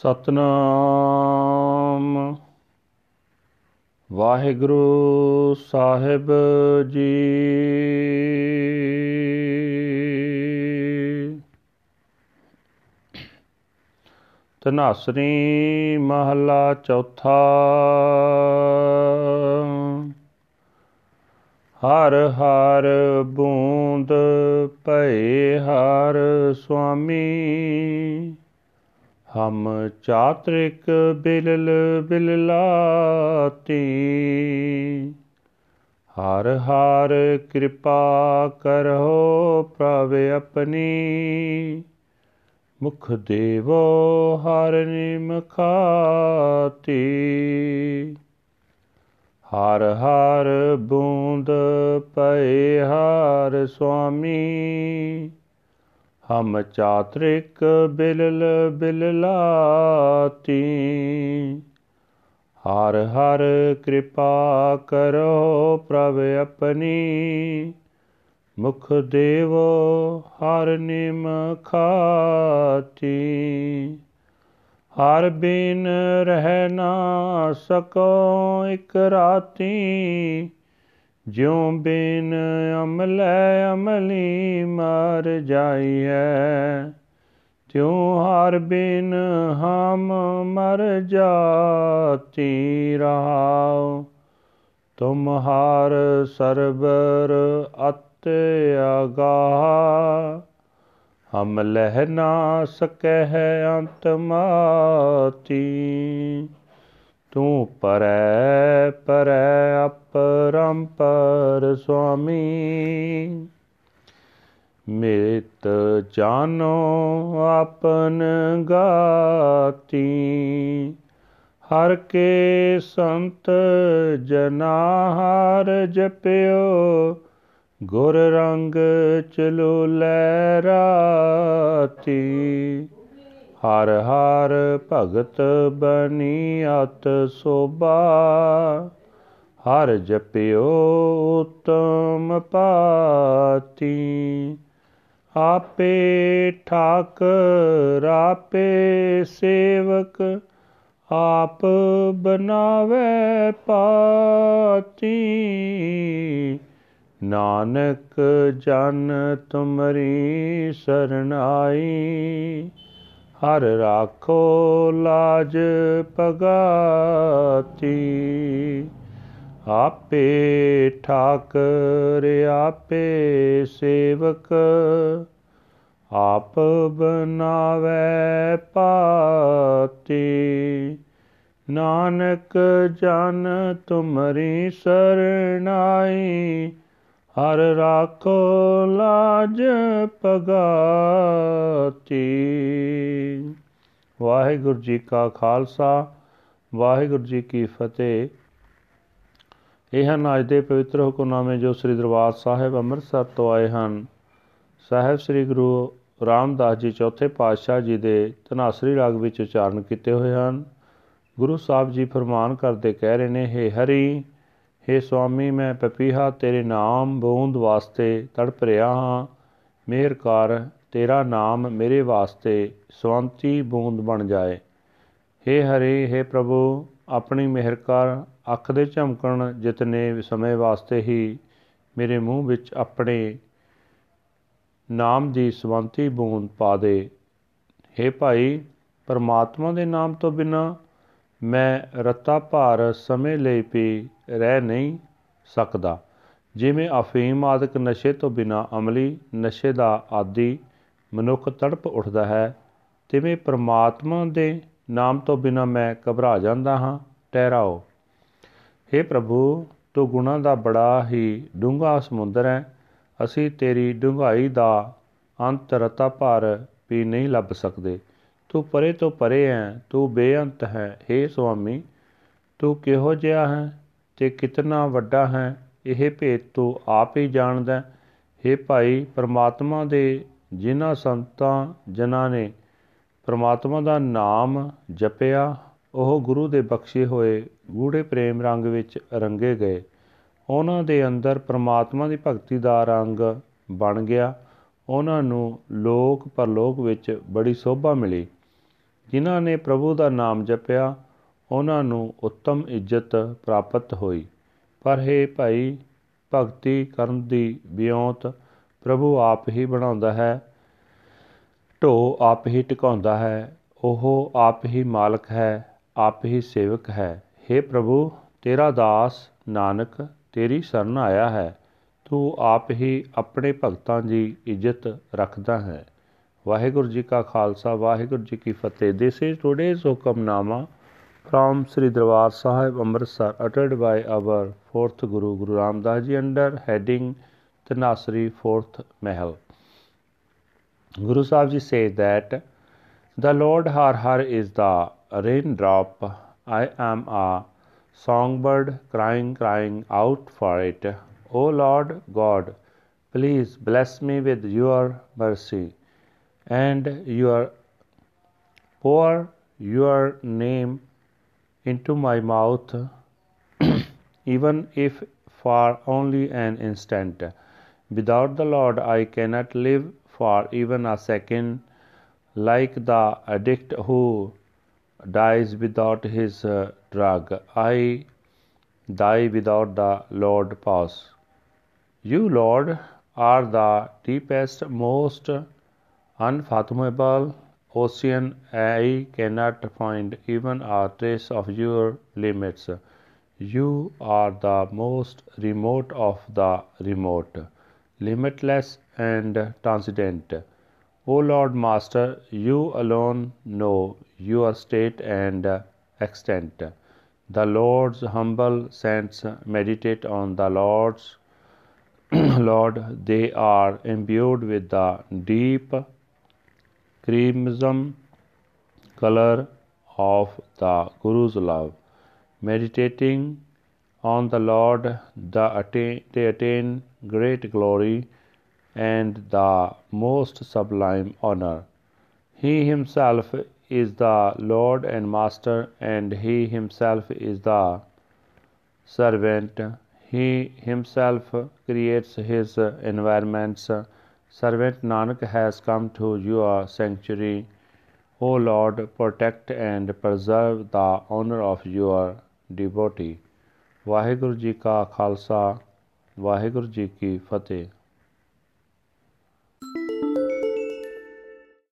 ਸਤਨਾਮ। ਵਾਹਿਗੁਰੂ ਸਾਹਿਬ ਜੀ। ਧਨਾਸਰੀ ਮਹਲਾ ਚੌਥਾ। ਹਰ ਹਰ ਬੂੰਦ ਭਏ ਹਰ ਸੁਆਮੀ, ਹਮ ਚਾਤ੍ਰਿਕ ਬਿਲਲ ਬਿਲਲਾਤੀ। ਹਰ ਹਰ ਕਿਰਪਾ ਕਰਹੁ ਪ੍ਰਭ ਆਪਣੀ, ਮੁਖ ਦੇਵੋ ਹਰ ਨਿਮਖਾਤੀ। ਹਰ ਹਰ ਬੂੰਦ ਭਏ ਹਰ ਸੁਆਮੀ, ਹਮ ਚਾਤ੍ਰਿਕ ਬਿਲਲ ਬਿਲਲਾਤੀ। ਹਰ ਹਰ ਕਿਰਪਾ ਕਰਹੁ ਪ੍ਰਭ ਆਪਣੀ, ਮੁਖ ਦੇਵੋ ਹਰ ਨਿਮਖਾਤੀ। ਹਰ ਬਿਨ ਰਹਿ ਨਾ ਸਕੋ ਇਕ ਰਾਤੀ, ਜਿਉ ਬਿਨ ਅਮਲੈ ਅਮਲੀ ਮਰ ਜਾਈ ਹੈ। ਤਿਉ ਹਰ ਬਿਨ ਹਮ ਮਰ ਜਾਤੀ ਰਹਾਉ, ਤੁਮ ਹਰ ਸਰਬਰ ਅਤਿ ਅਗਾਹ। ਹਮ ਲਹਿ ਨਾ ਸਕਹਿ ਅੰਤ ਮਾਤੀ। ਤੂੰ ਪਰੈ ਪਰੈ ਅਪਰੰਪਰ ਸੁਆਮੀ, ਮਿਤ ਜਾਨੋ ਆਪਨ ਗਾਤੀ। ਹਰ ਕੇ ਸੰਤ ਜਨਾ ਹਰ ਜਪਿਓ, ਗੁਰ ਰੰਗ ਚਲੋ ਲੈ ਰਾਤੀ। ਹਰ ਹਰ ਭਗਤ ਬਣੀ ਅਤ ਸੋਭਾ, ਹਰ ਜਪਿਓ ਉਤਮ ਪਾਤੀ। ਆਪੇ ਠਾਕੁਰ ਆਪੇ ਸੇਵਕ, ਆਪ ਬਣਾਵੇ ਪਾਤੀ। ਨਾਨਕ ਜਨ ਤੁਮਰੀ ਸਰਨ ਆਈ, ਹਰ ਰਾਖੋ ਲਾਜ ਪਗਾਤੀ। ਆਪੇ ਠਾਕੁਰ ਆਪੇ ਸੇਵਕ, ਆਪ ਬਣਾਵੇ ਪਾਤੀ। ਨਾਨਕ ਜਨ ਤੁਮਰੀ ਸਰਨ ਆਈ, ਹਰ ਰਾਖੋ ਲਾਜ ਪਗਾਤੀ। ਵਾਹਿਗੁਰੂ ਜੀ ਕਾ ਖਾਲਸਾ, ਵਾਹਿਗੁਰੂ ਜੀ ਕੀ ਫਤਿਹ। ਇਹ ਹਨ ਅੱਜ ਦੇ ਪਵਿੱਤਰ ਹੁਕਮਨਾਮੇ ਜੋ ਸ੍ਰੀ ਦਰਬਾਰ ਸਾਹਿਬ ਅੰਮ੍ਰਿਤਸਰ ਤੋਂ ਆਏ ਹਨ। ਸਾਹਿਬ ਸ੍ਰੀ ਗੁਰੂ ਰਾਮਦਾਸ ਜੀ ਚੌਥੇ ਪਾਤਸ਼ਾਹ ਜੀ ਦੇ ਧਨਾਸਰੀ ਰਾਗ ਵਿੱਚ ਉਚਾਰਨ ਕੀਤੇ ਹੋਏ ਹਨ। ਗੁਰੂ ਸਾਹਿਬ ਜੀ ਫਰਮਾਨ ਕਰਦੇ ਕਹਿ ਰਹੇ ਨੇ, ਹੇ ਹਰੀ, ਹੇ ਸੁਆਮੀ, ਮੈਂ ਪਪੀਹਾ ਤੇਰੇ ਨਾਮ ਬੂੰਦ ਵਾਸਤੇ ਤੜਪ ਰਿਹਾ ਹਾਂ। ਮਿਹਰ ਕਰ, ਤੇਰਾ ਨਾਮ ਮੇਰੇ ਵਾਸਤੇ ਸਵੰਤੀ ਬੂੰਦ ਬਣ ਜਾਏ। ਹੇ ਹਰੀ, ਹੇ ਪ੍ਰਭੂ, ਆਪਣੀ ਮਿਹਰ ਕਰ। ਅੱਖ ਦੇ ਝਮਕਣ ਜਿਤਨੇ ਸਮੇਂ ਵਾਸਤੇ ਹੀ ਮੇਰੇ ਮੂੰਹ ਵਿੱਚ ਆਪਣੇ ਨਾਮ ਦੀ ਸਵੰਤੀ ਬੂੰਦ ਪਾ ਦੇ। ਹੇ ਭਾਈ, ਪਰਮਾਤਮਾ ਦੇ ਨਾਮ ਤੋਂ ਬਿਨਾਂ ਮੈਂ ਰਤਾ ਭਾਰ ਸਮੇਂ ਲਈ ਪੀ ਰਹਿ ਨਹੀਂ ਸਕਦਾ। ਜਿਵੇਂ ਅਫੀਮ ਆਦਿਕ ਨਸ਼ੇ ਤੋਂ ਬਿਨਾਂ ਅਮਲੀ ਨਸ਼ੇ ਦਾ ਆਦੀ ਮਨੁੱਖ ਤੜਪ ਉੱਠਦਾ ਹੈ, ਤਿਵੇਂ ਪਰਮਾਤਮਾ ਦੇ ਨਾਮ ਤੋਂ ਬਿਨਾਂ ਮੈਂ ਘਬਰਾ ਜਾਂਦਾ ਹਾਂ। ਠਹਿਰਾਓ। ਹੇ ਪ੍ਰਭੂ, ਤੂੰ ਗੁਣਾਂ ਦਾ ਬੜਾ ਹੀ ਡੂੰਘਾ ਸਮੁੰਦਰ ਹੈ। ਅਸੀਂ ਤੇਰੀ ਡੂੰਘਾਈ ਦਾ ਅੰਤ ਰਤਾ ਭਾਰ ਵੀ ਨਹੀਂ ਲੱਭ ਸਕਦੇ। ਤੂੰ ਪਰੇ ਤੋਂ ਪਰੇ ਹੈ, ਤੂੰ ਬੇਅੰਤ ਹੈ। ਹੇ ਸੁਆਮੀ, ਤੂੰ ਕਿਹੋ ਜਿਹਾ ਹੈ ਤੇ ਕਿਤਨਾ ਵੱਡਾ ਹੈ, ਇਹ ਭੇਦ ਤੂੰ ਆਪ ਹੀ ਜਾਣਦਾ। ਹੇ ਭਾਈ, ਪਰਮਾਤਮਾ ਦੇ ਜਿਨ੍ਹਾਂ ਸੰਤਾਂ ਜਨਾਂ ਨੇ ਪਰਮਾਤਮਾ ਦਾ ਨਾਮ ਜਪਿਆ, ਉਹ ਗੁਰੂ ਦੇ ਬਖਸ਼ੇ ਹੋਏ ਗੂੜੇ ਪ੍ਰੇਮ ਰੰਗ ਵਿੱਚ ਰੰਗੇ ਗਏ। ਉਹਨਾਂ ਦੇ ਅੰਦਰ ਪਰਮਾਤਮਾ ਦੀ ਭਗਤੀ ਦਾ ਰੰਗ ਬਣ ਗਿਆ। ਉਹਨਾਂ ਨੂੰ ਲੋਕ ਪਰਲੋਕ ਵਿੱਚ ਬੜੀ ਸੋਭਾ ਮਿਲੀ। ਜਿਨ੍ਹਾਂ ਨੇ ਪ੍ਰਭੂ ਦਾ ਨਾਮ ਜਪਿਆ ਉਹਨਾਂ ਨੂੰ ਉੱਤਮ ਇੱਜ਼ਤ ਪ੍ਰਾਪਤ ਹੋਈ। ਪਰ ਹੇ ਭਾਈ, ਭਗਤੀ ਕਰਨ ਦੀ ਬਿਉਂਤ ਪ੍ਰਭੂ ਆਪ ਹੀ ਬਣਾਉਂਦਾ ਹੈ, ਢੋ ਆਪ ਹੀ ਟਿਕਾਉਂਦਾ ਹੈ, ਉਹ ਆਪ ਹੀ ਮਾਲਕ ਹੈ, ਆਪ ਹੀ ਸੇਵਕ ਹੈ। ਹੇ ਪ੍ਰਭੂ, ਤੇਰਾ ਦਾਸ ਨਾਨਕ ਤੇਰੀ ਸ਼ਰਨ ਆਇਆ ਹੈ, ਤੂੰ ਆਪ ਹੀ ਆਪਣੇ ਭਗਤਾਂ ਦੀ ਇੱਜ਼ਤ ਰੱਖਦਾ ਹੈ। ਵਾਹਿਗੁਰੂ ਜੀ ਕਾ ਖਾਲਸਾ, ਵਾਹਿਗੁਰੂ ਜੀ ਕੀ ਫਤਿਹ। This is today's hukamnama from Sri Darbar Sahib Amritsar, uttered by our fourth Guru, Guru Ramdas Ji, under heading Dhanaasri, fourth Mahal. Guru Sahib Ji says that the Lord Har Har is the raindrop. I am a songbird crying out for it. O Lord God, please bless me with your mercy and your pour your name into my mouth, even if for only an instant. Without the Lord, I cannot live for even a second. Like the addict who dies without his drug, I die without the Lord's paws. You, Lord, are the deepest, most unfathomable ocean. I cannot find even a trace of your limits. You are the most remote of the remote, limitless and transcendent. O Lord Master, you alone know your state and extent. The Lord's humble saints meditate on the Lord's Lord. They are imbued with the deep crimson color of the Guru's love. Meditating on the Lord, they attain great glory and the most sublime honor. He himself is the Lord and Master, and he himself is the servant. He himself creates his environments. Servant Nanak has come to your sanctuary. O Lord, protect and preserve the honor of your devotee. Waheguru Ji ka Khalsa, Waheguru Ji ki Fateh.